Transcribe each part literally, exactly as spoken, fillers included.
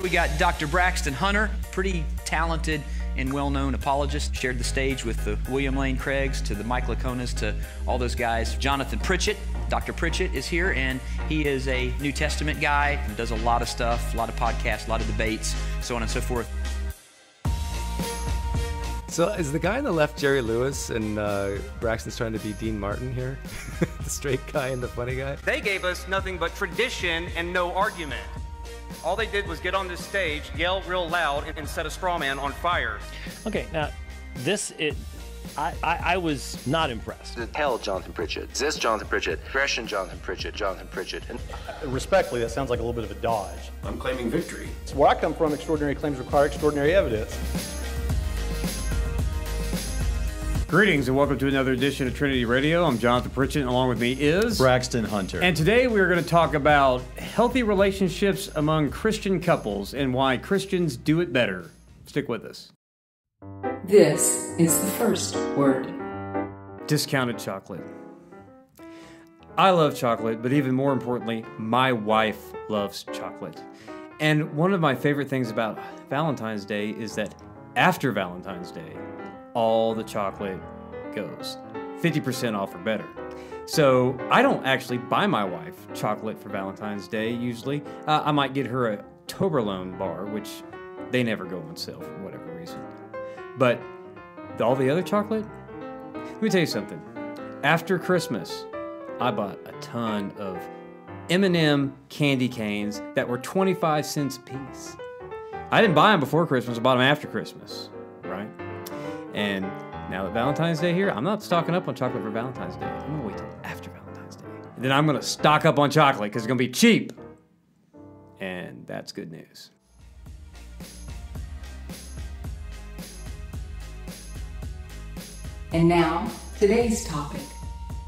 We got Doctor Braxton Hunter, pretty talented and well-known apologist, shared the stage with the William Lane Craigs to the Mike Liconas to all those guys. Jonathan Pritchett, Doctor Pritchett is here, and he is a New Testament guy and does a lot of stuff, a lot of podcasts, a lot of debates, so on and so forth. So is the guy on the left Jerry Lewis and uh, Braxton's trying to be Dean Martin here? The straight guy and the funny guy? They gave us nothing but tradition and no argument. All they did was get on this stage, yell real loud, and, and set a straw man on fire. Okay, now, this, it, I, I, I was not impressed. Hell, Jonathan Pritchett. This Jonathan Pritchett. Aggression, Jonathan Pritchett. Jonathan Pritchett. And respectfully, that sounds like a little bit of a dodge. I'm claiming victory. So where I come from, extraordinary claims require extraordinary evidence. Greetings and welcome to another edition of Trinity Radio. I'm Jonathan Pritchett, and along with me is Braxton Hunter. And today we are going to talk about healthy relationships among Christian couples and why Christians do it better. Stick with us. This is the first word. Discounted chocolate. I love chocolate, but even more importantly, my wife loves chocolate. And one of my favorite things about Valentine's Day is that after Valentine's Day, all the chocolate goes. fifty percent off or better. So I don't actually buy my wife chocolate for Valentine's Day usually. Uh, I might get her a Toblerone bar, which they never go on sale for whatever reason. But all the other chocolate? Let me tell you something. After Christmas, I bought a ton of M and M candy canes that were twenty-five cents a piece. I didn't buy them before Christmas, I bought them after Christmas, right? And now that Valentine's Day here, I'm not stocking up on chocolate for Valentine's Day. I'm gonna wait till after Valentine's Day. And then I'm gonna stock up on chocolate because it's gonna be cheap. And that's good news. And now, today's topic.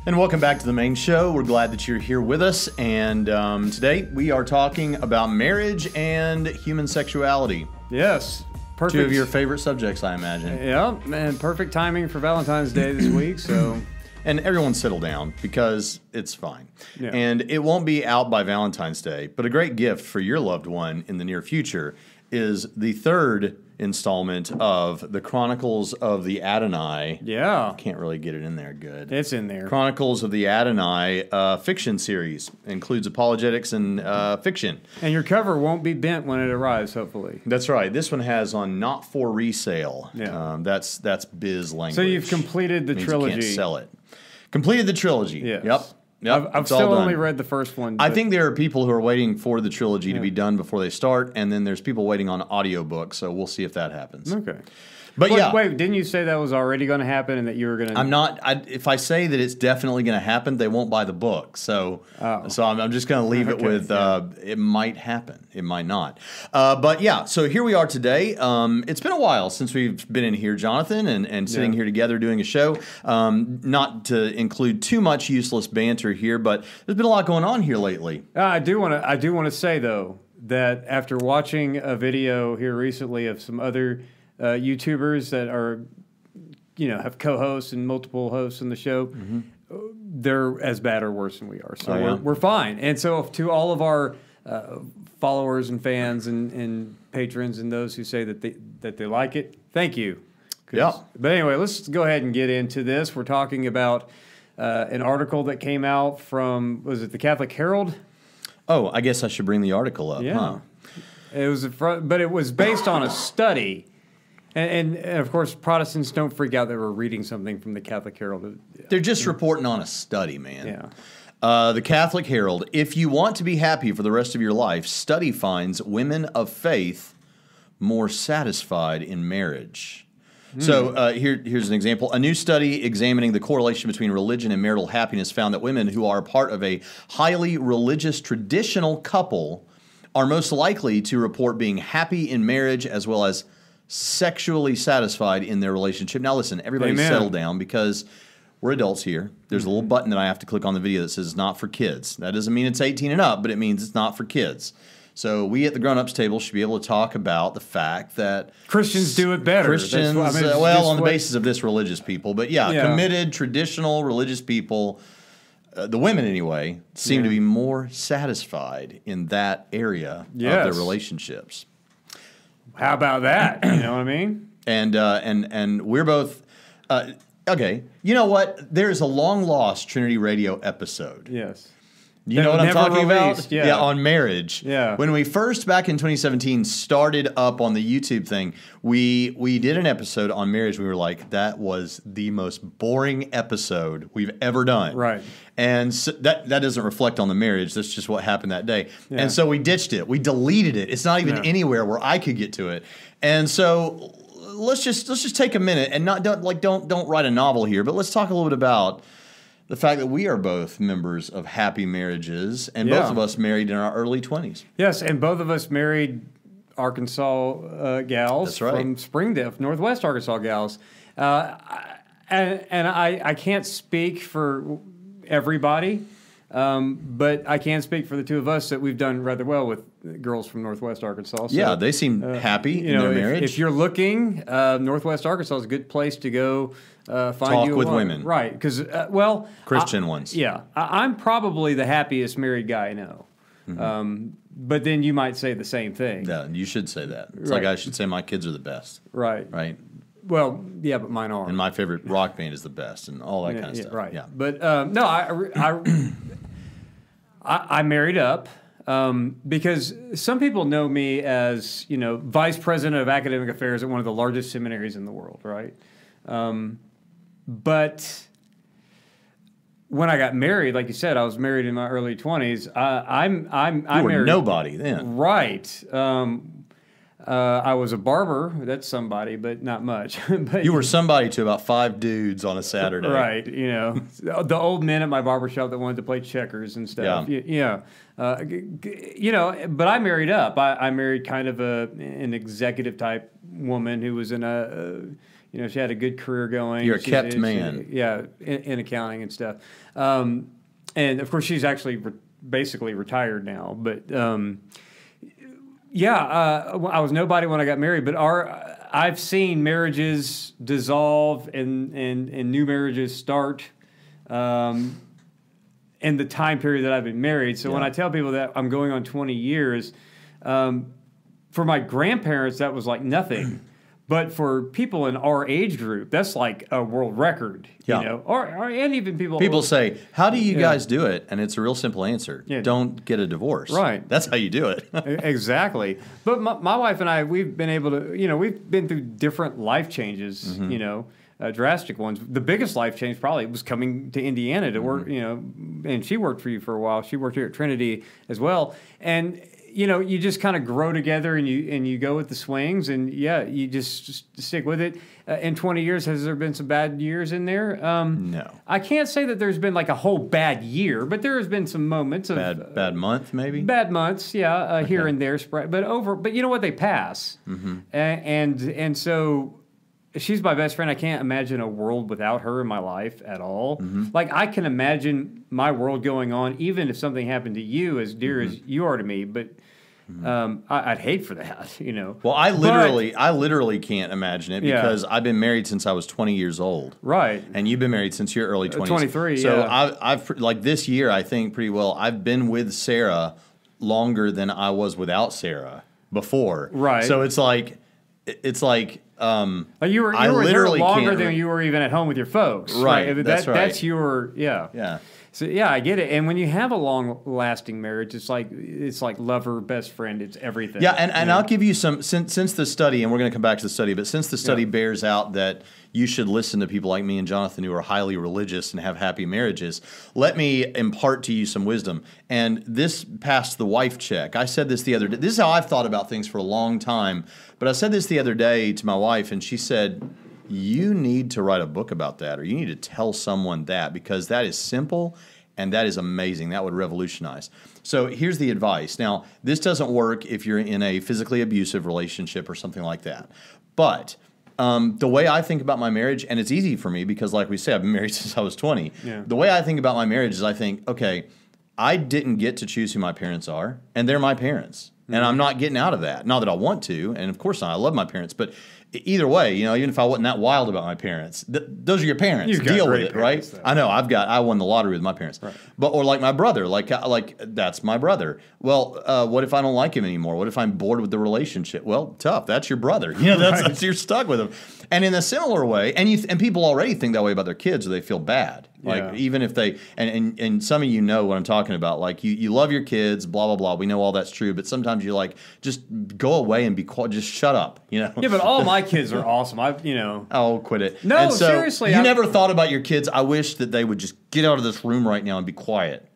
And welcome back to the main show. We're glad that you're here with us. And um, today we are talking about marriage and human sexuality. Yes. Perfect. Two of your favorite subjects, I imagine. Yeah, and perfect timing for Valentine's Day this week, so... And everyone settle down, because it's fine. Yeah. And it won't be out by Valentine's Day, but a great gift for your loved one in the near future is the third installment of the Chronicles of the Adonai. Yeah. Can't really get it in there good. It's in there. Chronicles of the Adonai uh, fiction series. Includes apologetics and uh, fiction. And your cover won't be bent when it arrives, hopefully. That's right. This one has on not for resale. Yeah. Um, that's, that's biz language. So you've completed the trilogy. You can't sell it. Completed the trilogy. Yes. Yep. Yep. I've, I've still only read the first one. I think there are people who are waiting for the trilogy yeah. to be done before they start, and then there's people waiting on audiobooks, so we'll see if that happens. Okay. But wait, yeah. Wait, didn't you say that was already going to happen and that you were going to... I'm not... I, if I say that it's definitely going to happen, they won't buy the book. So oh. so I'm, I'm just going to leave okay. it with yeah. uh, it might happen. It might not. Uh, but yeah, so here we are today. Um, it's been a while since we've been in here, Jonathan, and, and sitting yeah. here together doing a show. Um, not to include too much useless banter here, but there's been a lot going on here lately. Uh, I do want to I do want to say, though, that after watching a video here recently of some other... Uh, YouTubers that are, you know, have co-hosts and multiple hosts in the show, mm-hmm. they're as bad or worse than we are. So oh, yeah. we're, we're fine. And so to all of our uh, followers and fans and, and patrons and those who say that they, that they like it, thank you. Yeah. But anyway, let's go ahead and get into this. We're talking about uh, an article that came out from, was it the Catholic Herald? Oh, I guess I should bring the article up, yeah. huh? It was a fr- but it was based on a study. And, and, of course, Protestants don't freak out that we're reading something from the Catholic Herald. They're just reporting on a study, man. Yeah. Uh, the Catholic Herald, if you want to be happy for the rest of your life, study finds women of faith more satisfied in marriage. Mm. So uh, here, here's an example. A new study examining the correlation between religion and marital happiness found that women who are part of a highly religious traditional couple are most likely to report being happy in marriage as well as sexually satisfied in their relationship. Now listen, everybody Amen. Settle down because we're adults here. There's mm-hmm. a little button that I have to click on the video that says not for kids. That doesn't mean it's eighteen and up, but it means it's not for kids. So we at the grown-ups table should be able to talk about the fact that Christians do it better. Christians, what, I mean, uh, well, on the what, basis of this religious people, but yeah, yeah, committed, traditional religious people uh, the women anyway, seem yeah. to be more satisfied in that area yes. of their relationships. How about that? You know what I mean? And uh, and and we're both uh, okay. You know what? There is a long lost Trinity Radio episode. Yes. You know what I'm talking about? Yeah. yeah, on marriage. Yeah. When we first, back in twenty seventeen, started up on the YouTube thing, we we did an episode on marriage. We were like, that was the most boring episode we've ever done. Right. And so that, that doesn't reflect on the marriage. That's just what happened that day. Yeah. And so we ditched it. We deleted it. It's not even yeah. anywhere where I could get to it. And so let's just let's just take a minute and not don't, like don't don't write a novel here, but let's talk a little bit about the fact that we are both members of happy marriages, and yeah. both of us married in our early twenties. Yes, and both of us married Arkansas uh, gals That's right. from Springdale, Northwest Arkansas gals. Uh, and and I, I can't speak for everybody, um, but I can speak for the two of us that we've done rather well with girls from Northwest Arkansas. So, yeah, they seem uh, happy you in know, their marriage. If, if you're looking, uh, Northwest Arkansas is a good place to go. Uh, find Talk you with one. women. Right, because, uh, well... Christian I, ones. Yeah. I, I'm probably the happiest married guy I know. Mm-hmm. um, but then you might say the same thing. Yeah, you should say that. It's right. like I should say my kids are the best. Right. Right? Well, yeah, but mine aren't. And my favorite rock band is the best and all that yeah, kind of yeah, stuff. Right. Yeah. But, um, no, I, I, I, I married up um, because some people know me as, you know, vice president of academic affairs at one of the largest seminaries in the world, right? Um But when I got married, like you said, I was married in my early twenties. Uh, I'm, I'm, I you were married nobody then, right? Um, uh, I was a barber. That's somebody, but not much. But you were somebody to about five dudes on a Saturday, right? You know, the old men at my barbershop that wanted to play checkers and stuff. Yeah, yeah. Uh, you know, but I married up. I, I married kind of a an executive type woman who was in a. a You know, she had a good career going. You're a she's, kept she's, man. She, yeah, in, in accounting and stuff. Um, and, of course, she's actually re basically retired now. But, um, yeah, uh, I was nobody when I got married. But our, I've seen marriages dissolve and, and, and new marriages start um, in the time period that I've been married. So yeah. when I tell people that I'm going on twenty years, um, for my grandparents, that was like nothing. But for people in our age group, that's like a world record, yeah. you know, or, or and even people. People say, "How do you yeah. guys do it?" And it's a real simple answer: yeah. don't get a divorce. Right, that's how you do it. Exactly. But my, my wife and I, we've been able to, you know, we've been through different life changes, mm-hmm. you know, uh, drastic ones. The biggest life change probably was coming to Indiana to mm-hmm. work, you know, and she worked for you for a while. She worked here at Trinity as well, and. You know, you just kind of grow together, and you and you go with the swings, and yeah, you just, just stick with it. Uh, in twenty years, has there been some bad years in there? Um, no, I can't say that there's been like a whole bad year, but there has been some moments of bad, uh, bad month, maybe bad months, yeah, uh, okay. here and there, but over. But you know what? They pass, mm-hmm. and, and and so she's my best friend. I can't imagine a world without her in my life at all. Mm-hmm. Like I can imagine my world going on, even if something happened to you, as dear mm-hmm. as you are to me, but. Mm-hmm. Um, I, I'd hate for that, you know. Well, I literally, but, I literally can't imagine it because yeah. I've been married since I was twenty years old, right? And you've been married since your early twenties, twenty-three. So yeah. I, I've like this year, I think pretty well. I've been with Sarah longer than I was without Sarah before, right? So it's like, it's like. Um, you were, you I were literally longer than you were even at home with your folks, right? Like, that's that, right. That's your yeah, yeah. So yeah, I get it. And when you have a long-lasting marriage, it's like it's like lover, best friend, it's everything. Yeah, and, and I'll give you some since since the study, and we're going to come back to the study, but since the study yeah. bears out that you should listen to people like me and Jonathan who are highly religious and have happy marriages, let me impart to you some wisdom. And this passed the wife check. I said this the other day. This is how I've thought about things for a long time, but I said this the other day to my wife, and she said, you need to write a book about that, or you need to tell someone that, because that is simple and that is amazing. That would revolutionize. So here's the advice. Now, this doesn't work if you're in a physically abusive relationship or something like that. But um, the way I think about my marriage, and it's easy for me because, like we say, I've been married since I was twenty. Yeah. The way I think about my marriage is I think, okay, I didn't get to choose who my parents are, and they're my parents. Mm-hmm. And I'm not getting out of that. Not that I want to, and of course not. I love my parents, but either way, you know, even if I wasn't that wild about my parents, th those are your parents. You've Deal with it, parents, right? Though. I know. I've got. I won the lottery with my parents. Right. But or like my brother, like like that's my brother. Well, uh, what if I don't like him anymore? What if I'm bored with the relationship? Well, tough. That's your brother. You know, that's, right. that's you're stuck with him. And in a similar way, and you th and people already think that way about their kids, or they feel bad. Like yeah. even if they and, and and some of you know what I'm talking about. Like you you love your kids, blah blah blah. We know all that's true, but sometimes you're like, just go away and be quiet. Just shut up. You know. Yeah, but all my kids are awesome. I, you know, I'll quit it. No, so seriously, you I'm, never thought about your kids. I wish that they would just get out of this room right now and be quiet.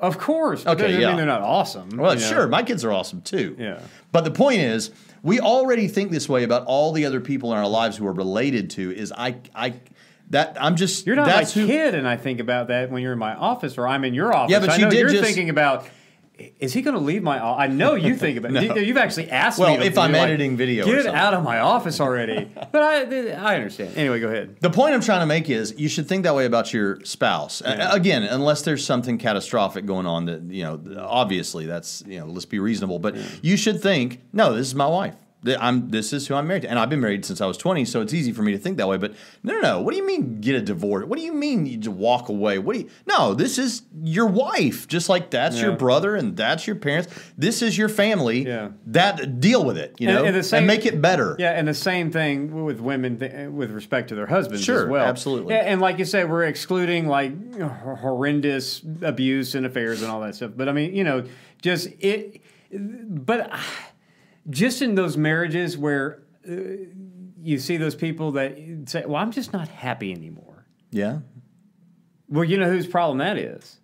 Of course. But okay. That doesn't yeah. mean they're not awesome. Well, sure, know? my kids are awesome too. Yeah. But the point is, we already think this way about all the other people in our lives who are related to. Is I, I. That I'm just. You're not that's my who, kid, and I think about that when you're in my office or I'm in your office. Yeah, but I you know did you're just, thinking about. Is he going to leave my office? I know you think about it. No. You've actually asked well, me. Well, if I'm like, editing video get or something. out of my office already. But I, I understand. Anyway, go ahead. The point I'm trying to make is you should think that way about your spouse. Yeah. Uh, again, unless there's something catastrophic going on that, you know, obviously that's, you know, let's be reasonable. But yeah. you should think, no, this is my wife. I'm, this is who I'm married to. And I've been married since I was twenty, so it's easy for me to think that way. But no, no, no. What do you mean get a divorce? What do you mean you just walk away? What do you, no, this is your wife. Just like that's yeah. your brother and that's your parents. This is your family. Yeah. That, deal with it, you and, know, and, the same, and make it better. Yeah, and the same thing with women th with respect to their husbands sure, as well. Sure, absolutely. Yeah, and like you said, we're excluding like horrendous abuse and affairs and all that stuff. But I mean, you know, just it – but – just in those marriages where uh, you see those people that say, well, I'm just not happy anymore. Yeah. Well, you know whose problem that is?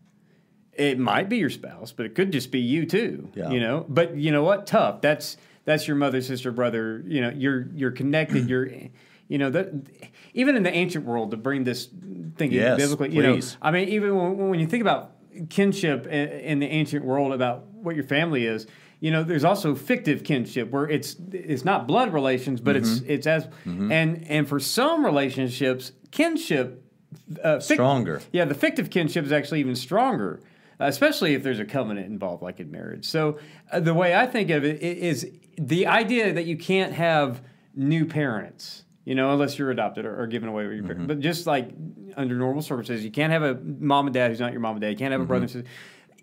It might be your spouse, but it could just be you too, yeah. you know? But you know what? Tough. That's that's your mother, sister, brother. You know, you're you're connected. You're, you know, that, even in the ancient world, to bring this thinking yes, biblically, you know, I mean, even when, when you think about kinship in the ancient world about what your family is, you know, there's also fictive kinship where it's it's not blood relations, but mm-hmm. it's it's as mm-hmm. and and for some relationships, kinship uh, stronger. Yeah, the fictive kinship is actually even stronger, especially if there's a covenant involved, like in marriage. So uh, the way I think of it is the idea that you can't have new parents, you know, unless you're adopted or, or given away with your parents. Mm-hmm. But just like under normal circumstances, you can't have a mom and dad who's not your mom and dad. You can't have mm-hmm. a brother and sister.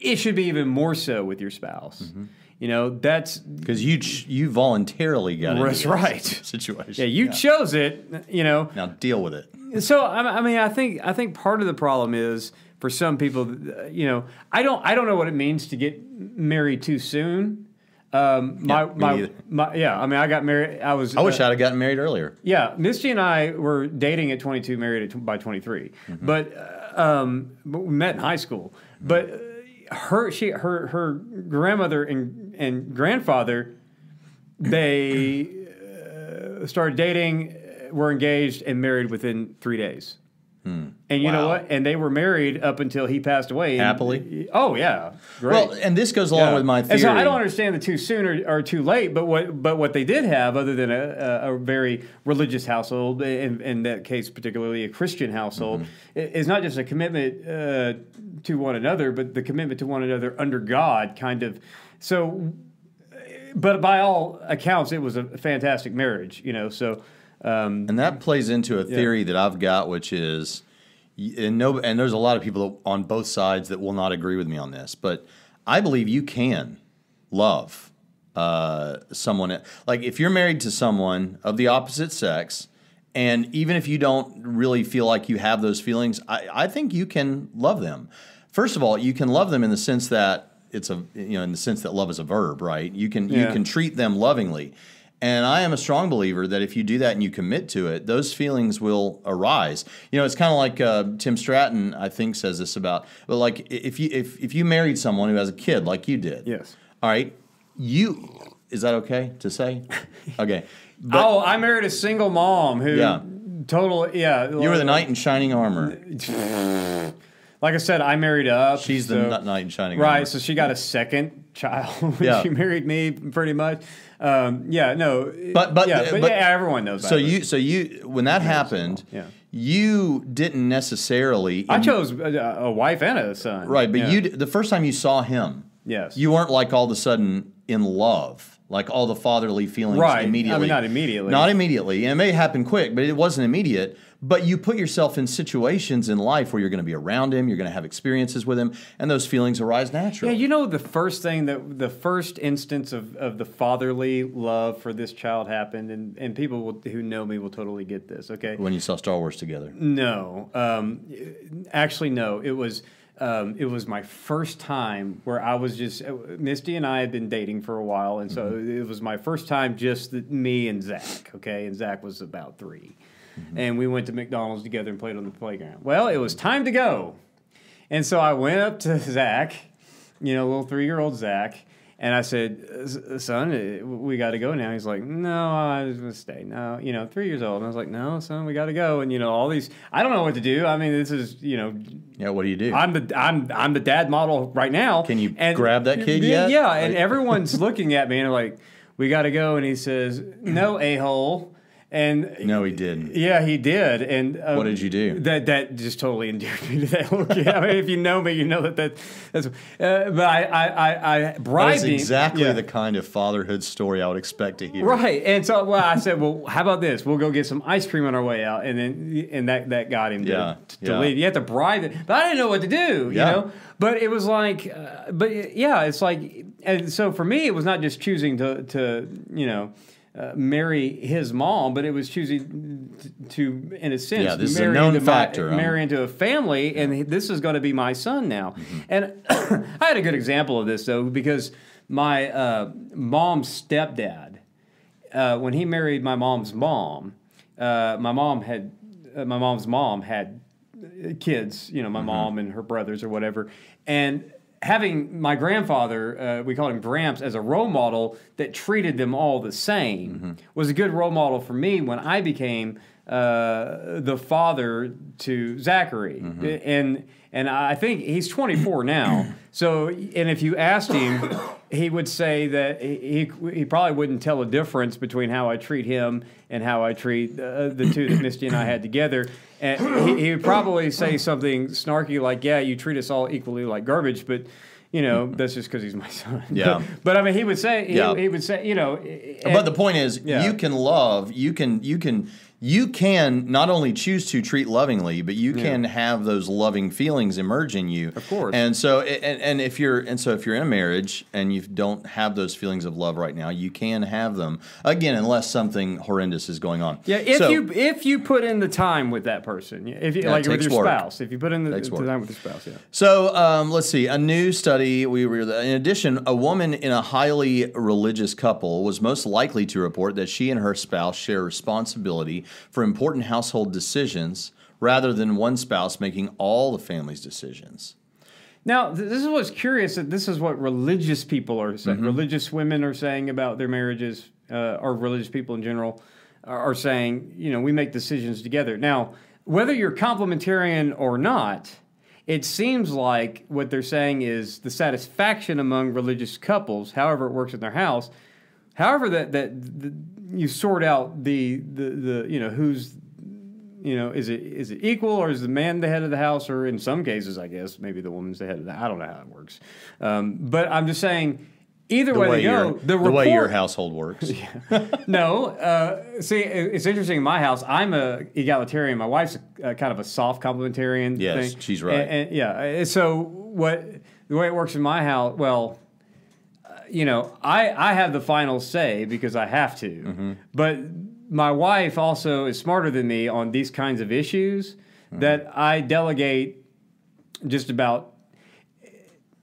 It should be even more so with your spouse. Mm-hmm. You know, that's because you ch you voluntarily got into this right situation. Yeah, you yeah. chose it. You know, now deal with it. So I mean, I think I think part of the problem is for some people, you know, I don't I don't know what it means to get married too soon. Um, my, yeah, my, my, yeah, I mean, I got married. I was. I wish uh, I'd have gotten married earlier. Yeah, Misty and I were dating at twenty-two, married at, by twenty-three, mm-hmm. but um, we met in high school, mm-hmm. but. Her she her her grandmother and and grandfather, they uh, started dating, were engaged, and married within three days. Hmm. And you wow. know what? And they were married up until he passed away. Happily. Oh yeah. Great. Well, and this goes along yeah. with my theory. And so I don't understand the too soon or, or too late, but what but what they did have, other than a, a, a very religious household, in, in that case particularly a Christian household, mm-hmm. is not just a commitment uh, to one another, but the commitment to one another under God, kind of. So, but by all accounts, it was a fantastic marriage, you know. So. Um, and that plays into a theory yeah. that I've got, which is, and, no, and there's a lot of people on both sides that will not agree with me on this, but I believe you can love uh, someone. Like if you're married to someone of the opposite sex, and even if you don't really feel like you have those feelings, I, I think you can love them. First of all, you can love them in the sense that it's a, you know, in the sense that love is a verb, right? You can, yeah. you can treat them lovingly. And I am a strong believer that if you do that and you commit to it, those feelings will arise. You know, it's kind of like uh, Tim Stratton, I think, says this about, but like if you if if you married someone who has a kid like you did, yes, all right, you is that okay to say? Okay. But, oh, I married a single mom who, yeah, total, yeah, you were the knight in shining armor. Like I said, I married up. She's so, the knight in shining armor. Right, so she got a second child when yeah. she married me, pretty much. Um, yeah, no, but but yeah, but, but yeah, everyone knows. So that. you so you when that happened, yeah. you didn't necessarily. I chose a, a wife and a son. Right, but yeah. you the first time you saw him, yes, you weren't like all of a sudden in love. like all the fatherly feelings right. immediately. I mean, not immediately. Not immediately. And it may happen quick, but it wasn't immediate. But you put yourself in situations in life where you're going to be around him, you're going to have experiences with him, and those feelings arise naturally. Yeah, you know, the first thing that the first instance of, of the fatherly love for this child happened, and, and people will, who know me will totally get this, okay? When you saw Star Wars together. No. Um, actually, no. It was... Um, it was my first time where I was just, Misty and I had been dating for a while, and so mm-hmm. it was my first time just the, me and Zach, okay? And Zach was about three. Mm-hmm. And we went to McDonald's together and played on the playground. Well, it was time to go. And so I went up to Zach, you know, little three-year-old Zach, and I said, son, we got to go now. He's like, no, I was going to stay. No, you know, three years old. And I was like, no, son, we got to go. And, you know, all these, I don't know what to do. I mean, this is, you know. Yeah, what do you do? I'm the I'm I'm the dad model right now. Can you and, grab that kid yet? Yeah, like, and everyone's looking at me and like, we got to go. And he says, no, a-hole. And no, he didn't. Yeah, he did. And um, what did you do? That that just totally endeared me to that little kid. I mean, if you know me, you know that, that that's. Uh, but I I I, I bribed him. That's exactly yeah. the kind of fatherhood story I would expect to hear. Right. And so well, I said, well, how about this? We'll go get some ice cream on our way out, and then and that that got him to, yeah, to, to yeah. leave. You have to bribe it, but I didn't know what to do. Yeah. You know. But it was like, uh, but yeah, it's like, and so for me, it was not just choosing to to you know. Uh, marry his mom, but it was choosing to, to in a sense, yeah, this marry, is a known into factor, my, huh? marry into a family, and he, this is going to be my son now. Mm-hmm. And I had a good example of this, though, because my uh, mom's stepdad, uh, when he married my mom's mom, uh, my mom had, uh, my mom's mom had kids, you know, my mm-hmm. mom and her brothers or whatever, and having my grandfather, uh, we called him Gramps, as a role model that treated them all the same mm-hmm. was a good role model for me when I became uh, the father to Zachary. Mm-hmm. And and I think he's twenty-four now. So, and if you asked him, he would say that he, he probably wouldn't tell a difference between how I treat him and how I treat uh, the two that Misty and I had together. And he, he would probably say something snarky like, yeah, you treat us all equally like garbage, but, you know, that's just because he's my son. Yeah. But, but, I mean, he would say, he, yeah. he would say, you know. And, but the point is, yeah. you can love, you can, you can, you can not only choose to treat lovingly, but you yeah. can have those loving feelings emerge in you. Of course. And so, and, and if you're, and so if you're in a marriage and you don't have those feelings of love right now, you can have them again, unless something horrendous is going on. Yeah. If so, you, if you put in the time with that person, if you, yeah, like with your work. spouse, if you put in the, the time with your spouse, yeah. So um, let's see. A new study we were in addition, a woman in a highly religious couple was most likely to report that she and her spouse share responsibility for important household decisions rather than one spouse making all the family's decisions. Now, this is what's curious, that this is what religious people are saying. Mm-hmm. Religious women are saying about their marriages, uh, or religious people in general are saying, you know, we make decisions together. Now, whether you're complementarian or not, it seems like what they're saying is the satisfaction among religious couples, however it works in their house, however that... that the, you sort out the, the, the, you know, who's, you know, is it, is it equal, or is the man the head of the house, or in some cases, I guess, maybe the woman's the head of the house. I don't know how it works. Um, but I'm just saying, either the way, way they go, the, the report, way your household works. Yeah. No. Uh, see, it's interesting in my house, I'm a egalitarian. My wife's a, a kind of a soft complementarian. Yes, thing. She's right. And, and, yeah. So what, the way it works in my house, well, you know, I, I have the final say because I have to. Mm-hmm. But my wife also is smarter than me on these kinds of issues mm-hmm. that I delegate just about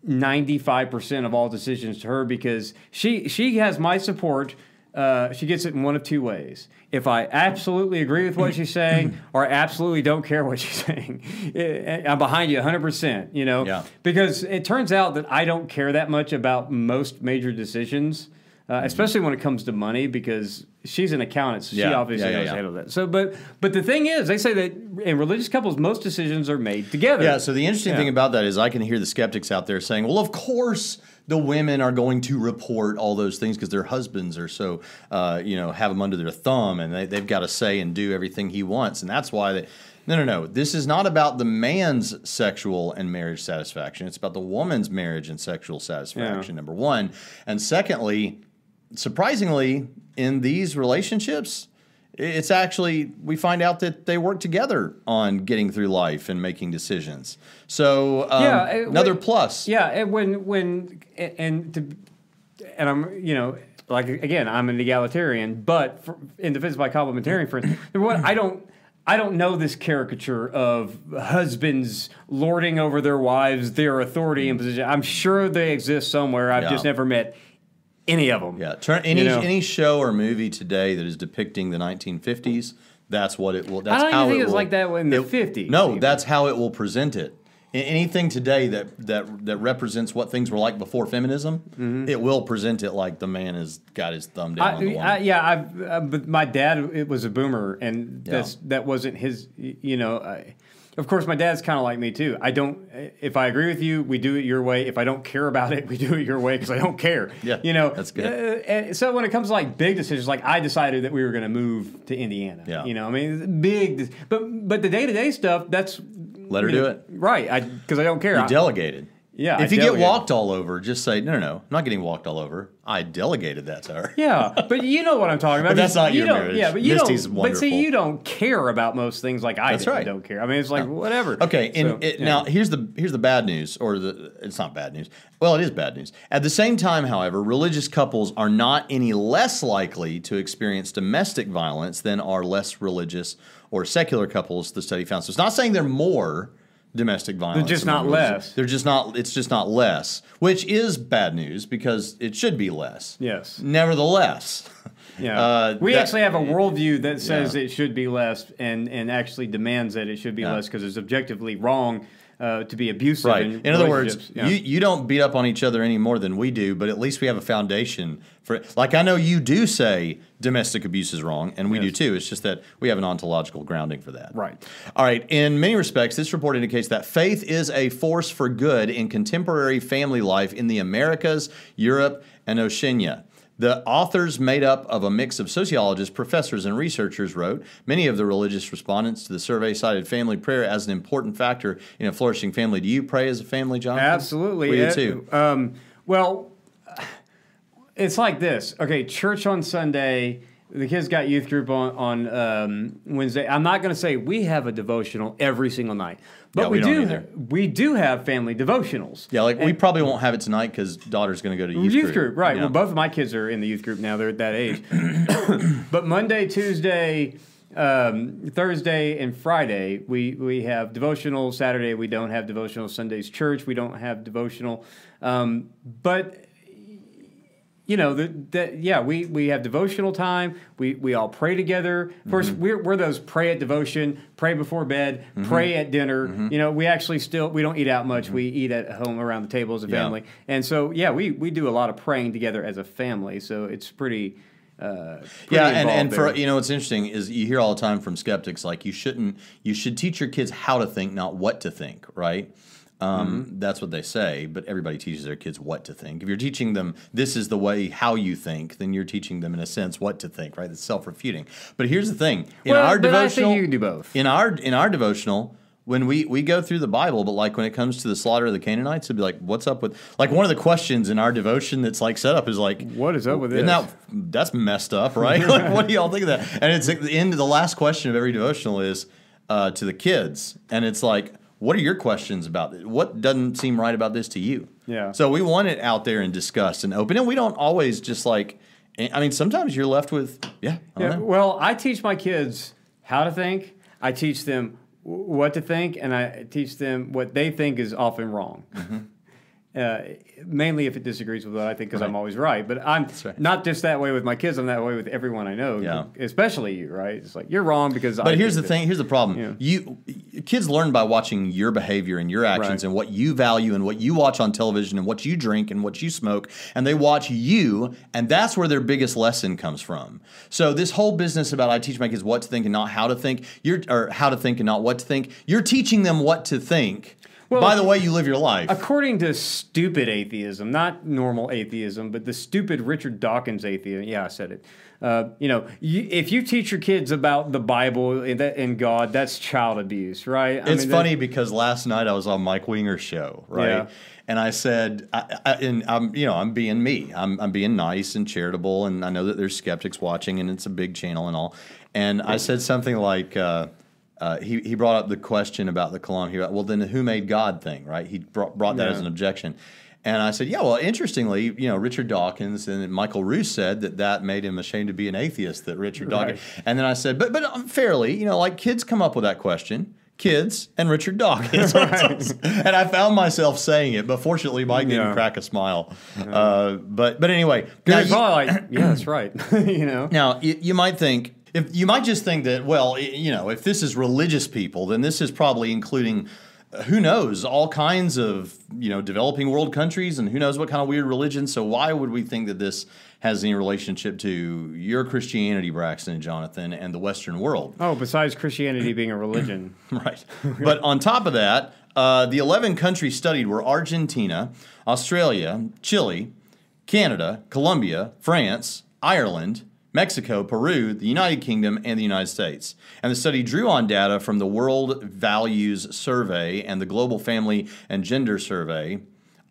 ninety-five percent of all decisions to her, because she, she has my support. Uh, she gets it in one of two ways. If I absolutely agree with what she's saying, or I absolutely don't care what she's saying, I'm behind you one hundred percent, you know? Yeah. Because it turns out that I don't care that much about most major decisions, uh, mm-hmm. especially when it comes to money, because she's an accountant, so yeah. she obviously yeah, yeah, knows yeah. how to handle that. So, but, but the thing is, they say that in religious couples, most decisions are made together. Yeah, so the interesting yeah. thing about that is I can hear the skeptics out there saying, well, of course the women are going to report all those things because their husbands are so, uh, you know, have them under their thumb, and they, they've got to say and do everything he wants. And that's why they, no, no, no. This is not about the man's sexual and marriage satisfaction. It's about the woman's marriage and sexual satisfaction, yeah. number one. And secondly, surprisingly, in these relationships, it's actually, we find out that they work together on getting through life and making decisions. So um, yeah, it, another when, plus. Yeah, and when when and to, and I'm you know like again I'm an egalitarian, but for, in defense of my complementarian friends, I don't I don't know this caricature of husbands lording over their wives, their authority and position. I'm sure they exist somewhere. I've yeah. just never met any of them. Yeah, turn, any you know? any show or movie today that is depicting the nineteen fifties, that's what it will. That's I don't how even think it was like that in the it, fifties. No, even. That's how it will present it. Anything today that that that represents what things were like before feminism, mm-hmm. it will present it like the man has got his thumb down I, on the woman. I, yeah, I've, I, but my dad it was a boomer, and yeah. that's, that wasn't his. You know, I, of course, my dad's kind of like me too. I don't. If I agree with you, we do it your way. If I don't care about it, we do it your way because I don't care. Yeah, you know, that's good. Uh, and so when it comes to like big decisions, like I decided that we were going to move to Indiana. Yeah, you know, I mean, big. But but the day to day stuff, that's. Let her you know, do it. Right, because I, I don't care. You delegated. Yeah. If I you delegated. Get walked all over, just say, no, no, no, I'm not getting walked all over. I delegated that to her. Yeah, but you know what I'm talking about. But that's not you your marriage. Yeah, but you Misty's don't, wonderful. But see, you don't care about most things like I that's right. don't care. I mean, it's like, no. whatever. Okay, so, and it, yeah. now here's the, here's the bad news, or the it's not bad news. Well, it is bad news. At the same time, however, religious couples are not any less likely to experience domestic violence than are less religious or secular couples, the study found. So it's not saying they're more domestic violence. They're just not less. They're just not, it's just not less, which is bad news because it should be less. Yes. Nevertheless. Yeah. Uh, we that, actually have a worldview that says yeah. it should be less and, and actually demands that it should be yeah. less because it's objectively wrong uh, to be abusive. Right. In, in other words, yeah. you, you don't beat up on each other any more than we do, but at least we have a foundation for it. Like I know you do say domestic abuse is wrong, and we yes. do too. It's just that we have an ontological grounding for that. Right. All right. In many respects, this report indicates that faith is a force for good in contemporary family life in the Americas, Europe, and Oceania. The authors, made up of a mix of sociologists, professors, and researchers, wrote, many of the religious respondents to the survey cited family prayer as an important factor in a flourishing family. Do you pray as a family, Jonathan? Absolutely. We do too. Um, well, it's like this. Okay, church on Sunday, the kids got youth group on, on um, Wednesday. I'm not going to say we have a devotional every single night. But yeah, we, we do either. we do have family devotionals. Yeah, like and we probably won't have it tonight because daughter's going to go to youth, youth group. group. Right. Yeah. Well, both of my kids are in the youth group now. They're at that age. But Monday, Tuesday, um, Thursday, and Friday, we, we have devotional. Saturday, we don't have devotional. Sunday's church, we don't have devotional. Um, but... You know, the, the, yeah, we, we have devotional time. We we all pray together. Of course, mm-hmm. we're, we're those pray at devotion, pray before bed, mm-hmm. pray at dinner. Mm-hmm. You know, we actually still, we don't eat out much. Mm-hmm. We eat at home around the table as a family. Yeah. And so, yeah, we, we do a lot of praying together as a family. So it's pretty... Uh, yeah, and, and for, you know, what's interesting is you hear all the time from skeptics, like you shouldn't, you should teach your kids how to think, not what to think, right? Um, mm-hmm. That's what they say, but everybody teaches their kids what to think. If you're teaching them this is the way how you think, then you're teaching them in a sense what to think, right? It's self-refuting. But here's the thing: in well, our but devotional, I think you can do both. In our in our devotional, when we we go through the Bible, but like when it comes to the slaughter of the Canaanites, it'd be like, what's up with? Like one of the questions in our devotion that's like set up is like, what is up with this? That, that's messed up, right? Like, what do y'all think of that? And it's like the end of the last question of every devotional is uh, to the kids, and it's like, what are your questions about it? What doesn't seem right about this to you? Yeah. So we want it out there and discussed and open. And we don't always just like, I mean, sometimes you're left with, yeah. I don't yeah know. Well, I teach my kids how to think. I teach them what to think. And I teach them what they think is often wrong. Mm-hmm. Uh, mainly if it disagrees with what I think, because right. I'm always right. But I'm right. not just that way with my kids. I'm that way with everyone I know, yeah. especially you, right? It's like, you're wrong because but I But here's the thing. Here's the problem. Yeah. You Kids learn by watching your behavior and your actions right. and what you value and what you watch on television and what you drink and what you smoke. And they watch you, and that's where their biggest lesson comes from. So this whole business about I teach my kids what to think and not how to think, you're, or how to think and not what to think, you're teaching them what to think. Well, by the way you live your life. According to stupid atheism, not normal atheism, but the stupid Richard Dawkins atheism. Yeah, I said it. Uh, you know, you, if you teach your kids about the Bible and, that, and God, that's child abuse, right? I it's mean, funny because last night I was on Mike Winger's show, right? Yeah. And I said, I, I, and I'm, you know, I'm being me. I'm, I'm being nice and charitable, and I know that there's skeptics watching, and it's a big channel and all. And I said something like, uh, uh, he he brought up the question about the Kalam. He went, well, then the who made God thing, right? He brought, brought that yeah. as an objection. And I said, yeah, well, interestingly, you know, Richard Dawkins and Michael Ruse said that that made him ashamed to be an atheist, that Richard Dawkins. Right. And then I said, but but fairly, you know, like kids come up with that question. Kids and Richard Dawkins. Right. And I found myself saying it, but fortunately Mike yeah. didn't crack a smile. Yeah. Uh, but but anyway. Now, you, like, yeah, that's right. You know. Now, you, you might think, if you might just think that, well, you know, if this is religious people, then this is probably including who knows, all kinds of, you know, developing world countries and who knows what kind of weird religion. So why would we think that this has any relationship to your Christianity, Braxton and Jonathan, and the Western world? Oh, besides Christianity being a religion. Right. But on top of that, uh, the eleven countries studied were Argentina, Australia, Chile, Canada, Colombia, France, Ireland, Mexico, Peru, the United Kingdom, and the United States. And the study drew on data from the World Values Survey and the Global Family and Gender Survey.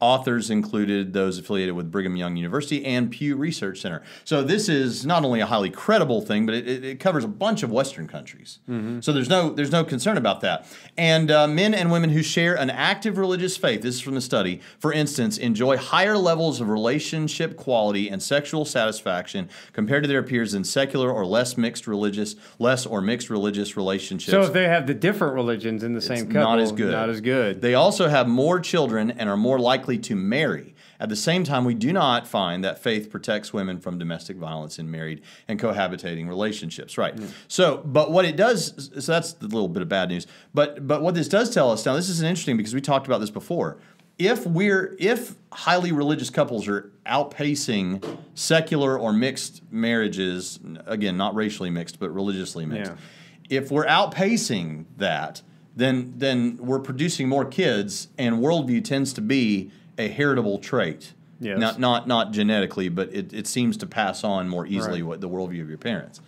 Authors included those affiliated with Brigham Young University and Pew Research Center. So this is not only a highly credible thing, but it, it covers a bunch of Western countries. Mm-hmm. So there's no there's no concern about that. And uh, men and women who share an active religious faith, this is from the study, for instance, enjoy higher levels of relationship quality and sexual satisfaction compared to their peers in secular or less mixed religious, less or mixed religious relationships. So if they have the different religions in the it's same couple, not as good. Not as good. They also have more children and are more likely to marry. At the same time, we do not find that faith protects women from domestic violence in married and cohabitating relationships. Right. Mm. So, but what it does, so that's a little bit of bad news, but but what this does tell us, now this is interesting because we talked about this before, if we're, if highly religious couples are outpacing secular or mixed marriages, again, not racially mixed, but religiously mixed, yeah. if we're outpacing that, then then we're producing more kids, and worldview tends to be a heritable trait, yes. not not not genetically, but it, it seems to pass on more easily right. what the worldview of your parents.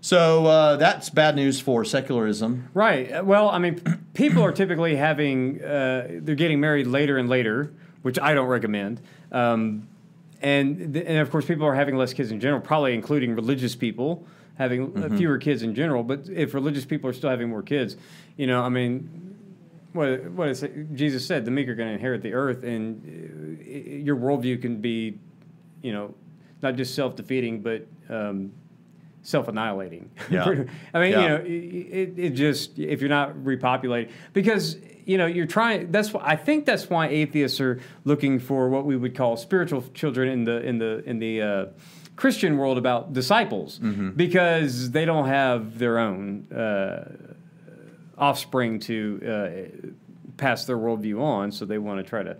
So uh, that's bad news for secularism, right? Well, I mean, people are typically having uh, they're getting married later and later, which I don't recommend. Um, and and of course, people are having less kids in general, probably including religious people having mm-hmm. fewer kids in general. But if religious people are still having more kids, you know, I mean. What, what is it? Jesus said, the meek are going to inherit the earth, and uh, your worldview can be, you know, not just self-defeating, but um, self-annihilating. Yeah. I mean, yeah. you know, it, it just, if you're not repopulating, because, you know, you're trying, that's why, I think that's why atheists are looking for what we would call spiritual children in the, in the, in the, uh, Christian world about disciples, mm-hmm. because they don't have their own, uh, offspring to uh, pass their worldview on, so they want to try to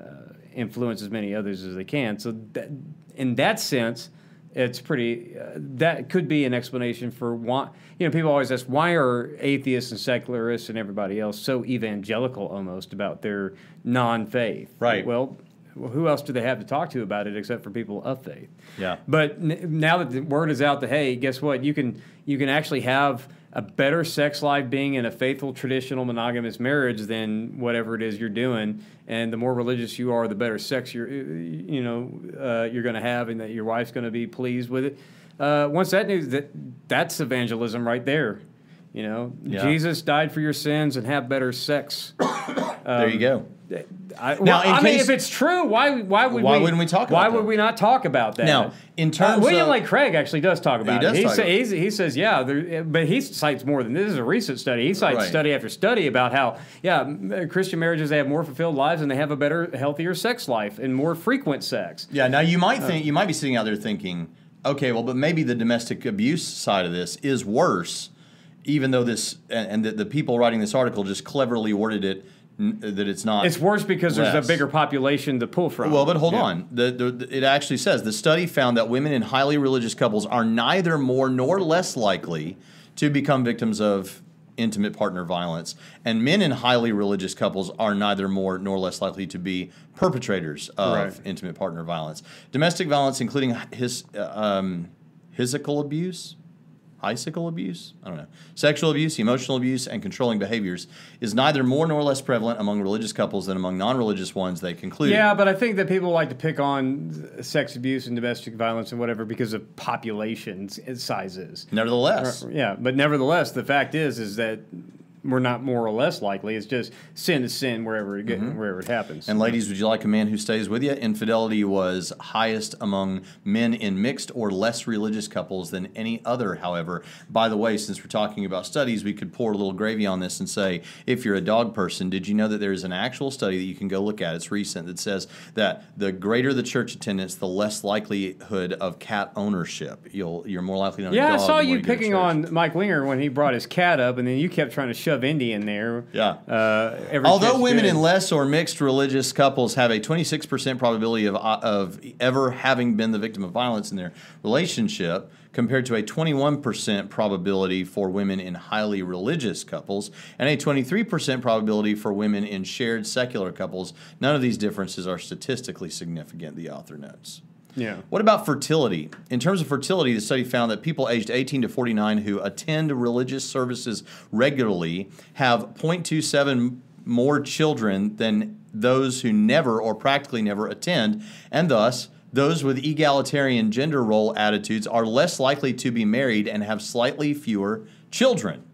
uh, influence as many others as they can. So that, in that sense, it's pretty, uh, that could be an explanation for why, you know, people always ask, why are atheists and secularists and everybody else so evangelical almost about their non-faith? Right. Well, who else do they have to talk to about it except for people of faith? Yeah. But n now that the word is out that, hey, guess what? You can, you can actually have a better sex life being in a faithful, traditional, monogamous marriage than whatever it is you're doing. And the more religious you are, the better sex you're, you know, uh, you're going to have, and that your wife's going to be pleased with it. Uh, once that news, that that's evangelism right there. You know, yeah. Jesus died for your sins, and have better sex. um, there you go. I, well, now, I case, mean, if it's true, why why would why we, wouldn't we talk? About why that? would we not talk about that? Now, in terms, uh, William Lane Craig actually does talk about he it. Does he, talk sa about he says, yeah, there, but he cites more than this. This is a recent study. He cites right. study after study about how, yeah, Christian marriages, they have more fulfilled lives, and they have a better, healthier sex life and more frequent sex. Yeah. Now you might think, you might be sitting out there thinking, okay, well, but maybe the domestic abuse side of this is worse. Even though this, and the, the people writing this article just cleverly worded it that it's not. It's worse because less. there's a bigger population to pull from. Well, but hold yeah. on. The, the, the, it actually says, the study found that women in highly religious couples are neither more nor less likely to become victims of intimate partner violence, and men in highly religious couples are neither more nor less likely to be perpetrators of right. intimate partner violence. Domestic violence, including his um, physical abuse, hysical abuse, I don't know, sexual abuse, emotional abuse, and controlling behaviors, is neither more nor less prevalent among religious couples than among non-religious ones, they conclude. Yeah, but I think that people like to pick on sex abuse and domestic violence and whatever because of population sizes. Nevertheless. Yeah, but nevertheless, the fact is, is that we're not more or less likely. It's just sin is sin wherever it, mm-hmm. wherever it happens. And ladies, would you like a man who stays with you? Infidelity was highest among men in mixed or less religious couples than any other, however. By the way, since we're talking about studies, we could pour a little gravy on this and say, if you're a dog person, did you know that there is an actual study that you can go look at? It's recent, that says that the greater the church attendance, the less likelihood of cat ownership. You'll, you're more likely to own yeah, a dog. Yeah, I saw you picking on Mike Winger when he brought his cat up, and then you kept trying to shove of Indy in there. Yeah. Uh, Although women in less or mixed religious couples have a twenty-six percent probability of, of ever having been the victim of violence in their relationship, compared to a twenty-one percent probability for women in highly religious couples and a twenty-three percent probability for women in shared secular couples, none of these differences are statistically significant, the author notes. Yeah. What about fertility? In terms of fertility, the study found that people aged eighteen to forty-nine who attend religious services regularly have zero point two seven more children than those who never or practically never attend, and thus those with egalitarian gender role attitudes are less likely to be married and have slightly fewer children.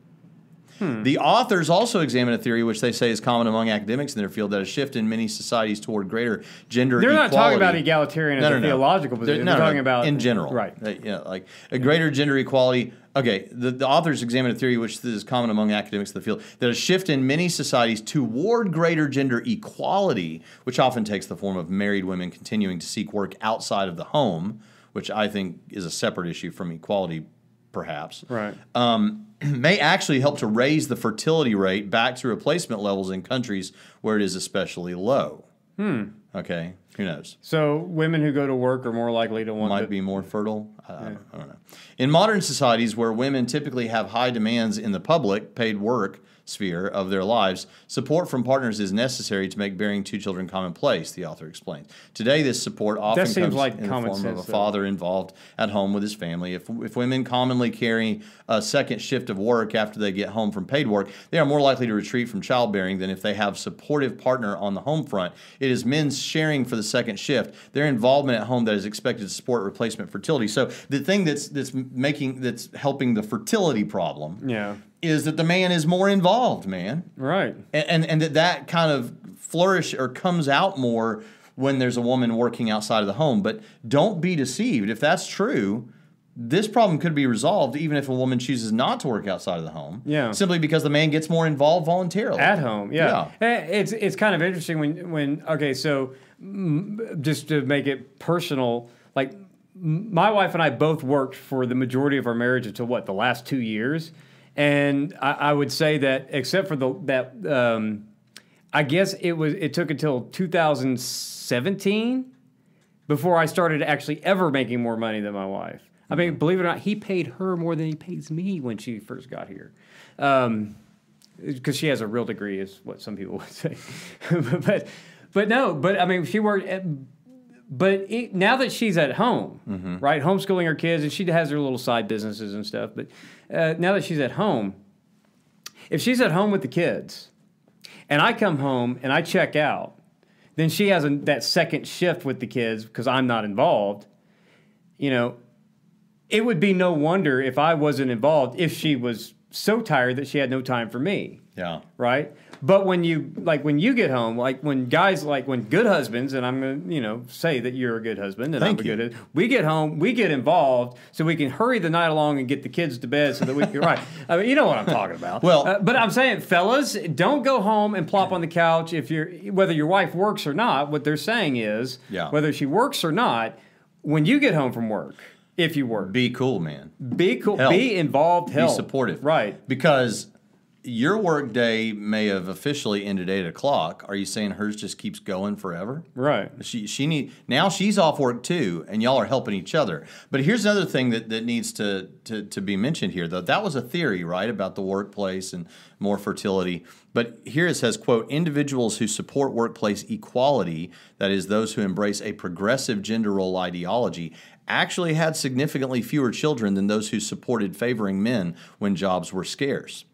Hmm. The authors also examine a theory which they say is common among academics in their field, that a shift in many societies toward greater gender They're equality. They're not talking about egalitarian no, no, as a no. theological position. They're, no, They're no, talking no. about... In general. Right. Uh, yeah, like a greater gender equality... Okay, the, the authors examine a theory which is common among academics in the field, that a shift in many societies toward greater gender equality, which often takes the form of married women continuing to seek work outside of the home, which I think is a separate issue from equality, perhaps. Right. Um... may actually help to raise the fertility rate back to replacement levels in countries where it is especially low. Hmm. Okay, who knows? So women who go to work are more likely to want Might to... Might be more fertile. I, yeah. I, don't, I don't know. In modern societies where women typically have high demands in the public, paid work sphere of their lives, support from partners is necessary to make bearing two children commonplace, the author explains. Today, this support often that seems comes like in the form sense, of a though. father involved at home with his family. If, if women commonly carry a second shift of work after they get home from paid work, they are more likely to retreat from childbearing than if they have a supportive partner on the home front. It is men's sharing for the second shift, their involvement at home, that is expected to support replacement fertility. So the thing that's that's making that's helping the fertility problem, yeah, is that the man is more involved, man. Right. And, and and that that kind of flourish or comes out more when there's a woman working outside of the home. But don't be deceived. If that's true, this problem could be resolved even if a woman chooses not to work outside of the home. Yeah. Simply because the man gets more involved voluntarily. At home, yeah. yeah. It's it's kind of interesting when, when okay, so just to make it personal, like my wife and I both worked for the majority of our marriage until, what, the last two years? And I, I would say that, except for the that, um, I guess it was it took until two thousand seventeen before I started actually ever making more money than my wife. Mm-hmm. I mean, believe it or not, he paid her more than he pays me when she first got here, um, because she has a real degree, is what some people would say. but but no, but I mean, she worked at. But it, now that she's at home, mm-hmm. right, homeschooling her kids, and she has her little side businesses and stuff, but uh, now that she's at home, if she's at home with the kids, and I come home and I check out, then she has a, that second shift with the kids because I'm not involved, you know, it would be no wonder if I wasn't involved if she was so tired that she had no time for me. Yeah. Right? But when you, like, when you get home, like, when guys, like, when good husbands, and I'm going to, you know, say that you're a good husband, and Thank I'm a you. good husband, we get home, we get involved, so we can hurry the night along and get the kids to bed so that we can, right. I mean, you know what I'm talking about. Well, uh, but I'm saying, fellas, don't go home and plop on the couch if you're, whether your wife works or not. What they're saying is, yeah. whether she works or not, when you get home from work, if you work. Be cool, man. Be cool. Help. Be involved. Help. Be supportive. Right. Because... your work day may have officially ended eight o'clock. Are you saying hers just keeps going forever? Right. She she need now she's off work too, and y'all are helping each other. But here's another thing that, that needs to, to to be mentioned here, though. That was a theory, right, about the workplace and more fertility. But here it says, quote, individuals who support workplace equality, that is, those who embrace a progressive gender role ideology, actually had significantly fewer children than those who supported favoring men when jobs were scarce.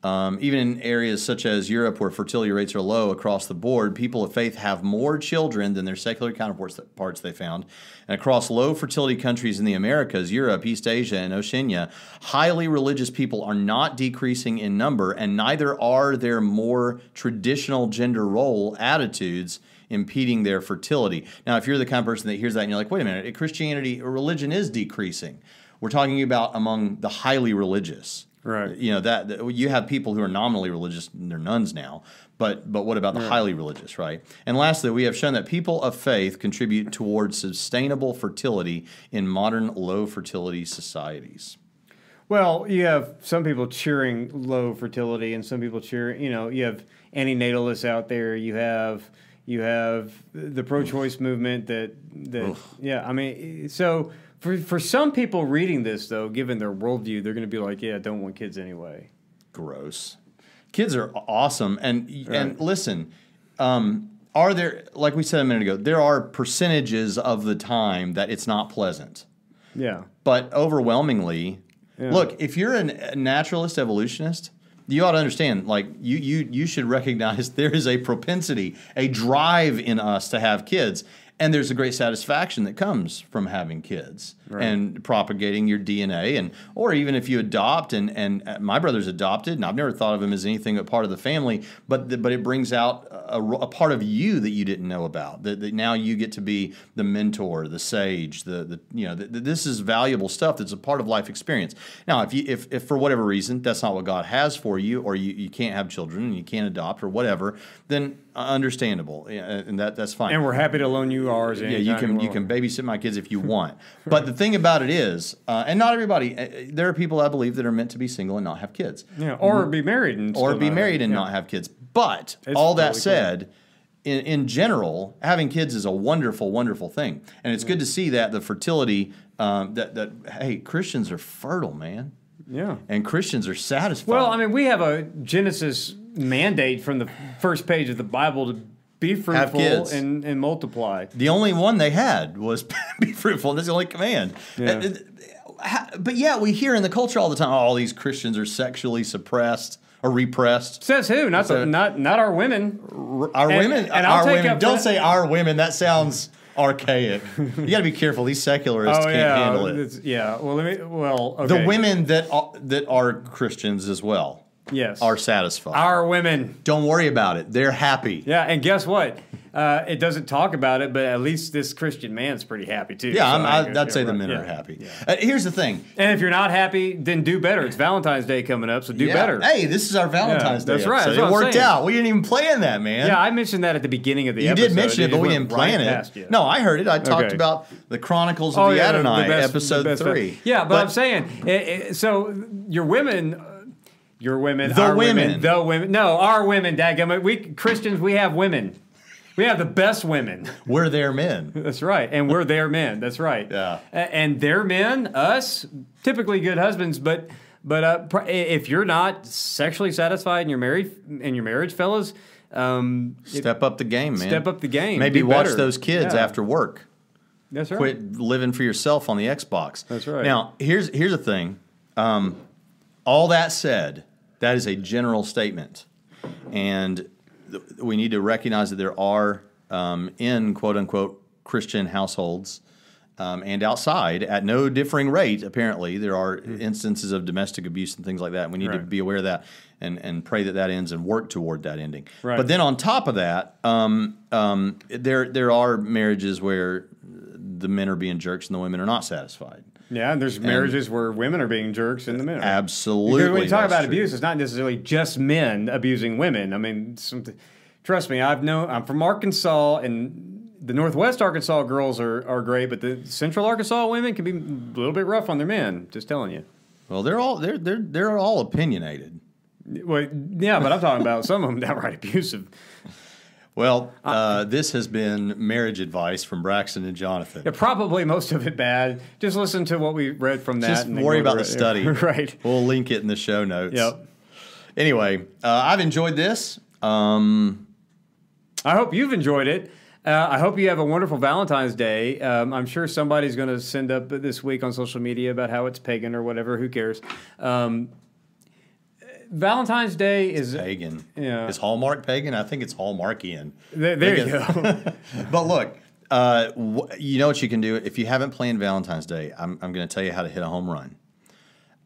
Um, even in areas such as Europe, where fertility rates are low across the board, people of faith have more children than their secular counterparts, they found. And across low fertility countries in the Americas, Europe, East Asia, and Oceania, highly religious people are not decreasing in number, and neither are their more traditional gender role attitudes impeding their fertility. Now, if you're the kind of person that hears that and you're like, wait a minute, Christianity or religion is decreasing. We're talking about among the highly religious. Right. You know, that, that you have people who are nominally religious, and they're nuns now, but but what about the yeah. highly religious, right? And lastly, we have shown that people of faith contribute towards sustainable fertility in modern low fertility societies. Well, you have some people cheering low fertility and some people cheer, you know, you have antinatalists out there, you have you have the pro-choice Oof. movement that that Oof. yeah, I mean, so For, for some people reading this, though, given their worldview, they're going to be like, yeah, I don't want kids anyway. Gross. Kids are awesome. And, right. and listen, um, are there, like we said a minute ago, there are percentages of the time that it's not pleasant. Yeah. But overwhelmingly, yeah. look, if you're a naturalist evolutionist, you ought to understand, like, you, you, you should recognize there is a propensity, a drive in us to have kids. And there's a great satisfaction that comes from having kids right. and propagating your D N A, and or even if you adopt. And and my brother's adopted, and I've never thought of him as anything but part of the family. But the, but it brings out a, a part of you that you didn't know about. That, that now you get to be the mentor, the sage, the the you know the, the, this is valuable stuff that's a part of life experience. Now, if you if if for whatever reason that's not what God has for you, or you you can't have children and you can't adopt or whatever, then understandable, and that that's fine. And we're happy to loan you ours. Yeah, you can you can babysit my kids if you want. Right. But the thing about it is, uh, and not everybody. Uh, there are people I believe that are meant to be single and not have kids. Yeah, or be married and or be married and not have kids. But all that said, in in general, having kids is a wonderful, wonderful thing, and it's good to see that the fertility um, that that hey, Christians are fertile, man. Yeah, and Christians are satisfied. Well, I mean, we have a Genesis mandate from the first page of the Bible to be fruitful and, and multiply. The only one they had was be fruitful. That's the only command. Yeah. But yeah, we hear in the culture all the time, oh, all these Christians are sexually suppressed or repressed. Says who? Not so, the, not not our women. Our and, women. And our women. Don't say our women. That sounds archaic. You got to be careful. These secularists oh, can't yeah. handle it. It's, yeah. Well, let me. Well, okay. The women that are, that are Christians as well. Yes. Are satisfied. Our women. Don't worry about it. They're happy. Yeah, and guess what? Uh, it doesn't talk about it, but at least this Christian man's pretty happy, too. Yeah, so I'm, I, I'd yeah, say right. the men yeah. are happy. Yeah. Uh, here's the thing. And if you're not happy, then do better. It's Valentine's Day coming up, so do yeah. better. Hey, this is our Valentine's yeah, Day. That's right. That's it worked saying. out. We didn't even plan that, man. Yeah, I mentioned that at the beginning of the you episode. You did mention it, but we didn't plan right it. No, I heard it. I talked okay. about the Chronicles of oh, the yeah, Adonai, the best, episode the three. Stuff. Yeah, but, but I'm saying, it, it, so your women... Your women, the our women. women, the women. No, our women, dadgummit. We Christians, we have women. We have the best women. We're their men. That's right, and we're their men. That's right. Yeah. And their men, us, typically good husbands. But but uh, if you're not sexually satisfied in your married in your marriage, fellas, um, step it, up the game, man. Step up the game. Maybe watch better. those kids yeah. after work. That's right. Quit living for yourself on the Xbox. That's right. Now here's here's the thing. Um, all that said. That is a general statement, and th we need to recognize that there are um, in quote-unquote Christian households um, and outside at no differing rate, apparently, there are instances of domestic abuse and things like that. We need right. to be aware of that and, and pray that that ends and work toward that ending. Right. But then on top of that, um, um, there, there are marriages where the men are being jerks and the women are not satisfied. Yeah, and there's marriages and where women are being jerks and the men are. Absolutely. Because when you talk about true. abuse, it's not necessarily just men abusing women. I mean, something, trust me, I've known, I'm from Arkansas, and the Northwest Arkansas girls are, are great, but the Central Arkansas women can be a little bit rough on their men, just telling you. Well, they're all, they're, they're, they're all opinionated. Well, yeah, but I'm talking about some of them downright abusive. Well, uh, this has been marriage advice from Braxton and Jonathan. Yeah, probably most of it bad. Just listen to what we read from that. Just and worry about the study. Right. We'll link it in the show notes. Yep. Anyway, uh, I've enjoyed this. Um, I hope you've enjoyed it. Uh, I hope you have a wonderful Valentine's Day. Um, I'm sure somebody's going to send up this week on social media about how it's pagan or whatever. Who cares? Um, Valentine's Day is it's pagan. Yeah. Is Hallmark pagan? I think it's Hallmarkian. There, there you go. But look, uh, you know what you can do if you haven't planned Valentine's Day. I'm, I'm going to tell you how to hit a home run.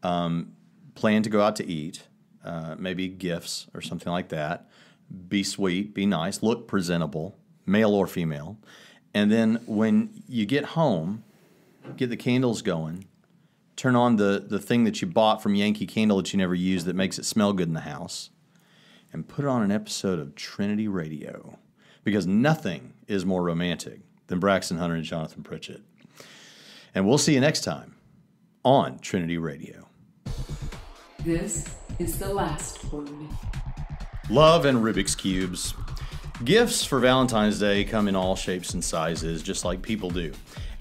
Um, plan to go out to eat, uh, maybe gifts or something like that. Be sweet, be nice, look presentable, male or female. And then when you get home, get the candles going. Turn on the, the thing that you bought from Yankee Candle that you never used that makes it smell good in the house, and put on an episode of Trinity Radio, because nothing is more romantic than Braxton Hunter and Jonathan Pritchett. And we'll see you next time on Trinity Radio. This is the last word. Love and Rubik's Cubes. Gifts for Valentine's Day come in all shapes and sizes, just like people do.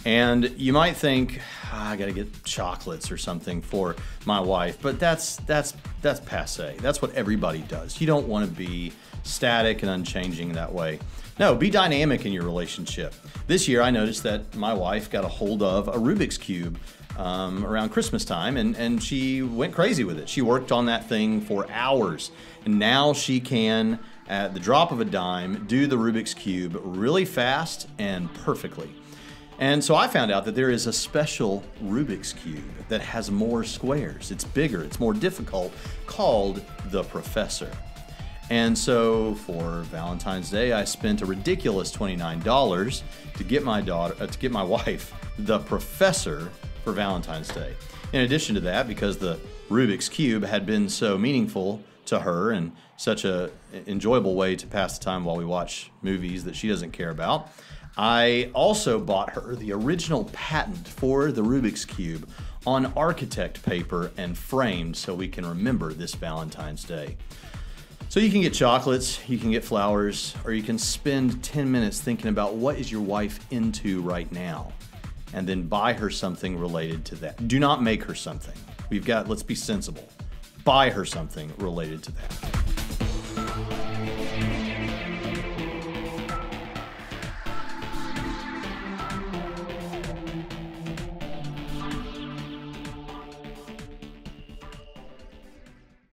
And you might think, oh, I gotta get chocolates or something for my wife, but that's that's that's passé. That's what everybody does. You don't wanna be static and unchanging that way. No, be dynamic in your relationship. This year I noticed that my wife got a hold of a Rubik's Cube um, around Christmas time, and, and she went crazy with it. She worked on that thing for hours, and now she can, at the drop of a dime, do the Rubik's Cube really fast and perfectly. And so I found out that there is a special Rubik's Cube that has more squares. It's bigger, it's more difficult, called the Professor. And so for Valentine's Day, I spent a ridiculous twenty-nine dollars to get my daughter, uh, to get my wife the Professor for Valentine's Day. In addition to that, because the Rubik's Cube had been so meaningful to her and such an enjoyable way to pass the time while we watch movies that she doesn't care about, I also bought her the original patent for the Rubik's Cube on architect paper and framed so we can remember this Valentine's Day. So you can get chocolates, you can get flowers, or you can spend ten minutes thinking about what is your wife into right now, and then buy her something related to that. Do not make her something. We've got, let's be sensible. Buy her something related to that.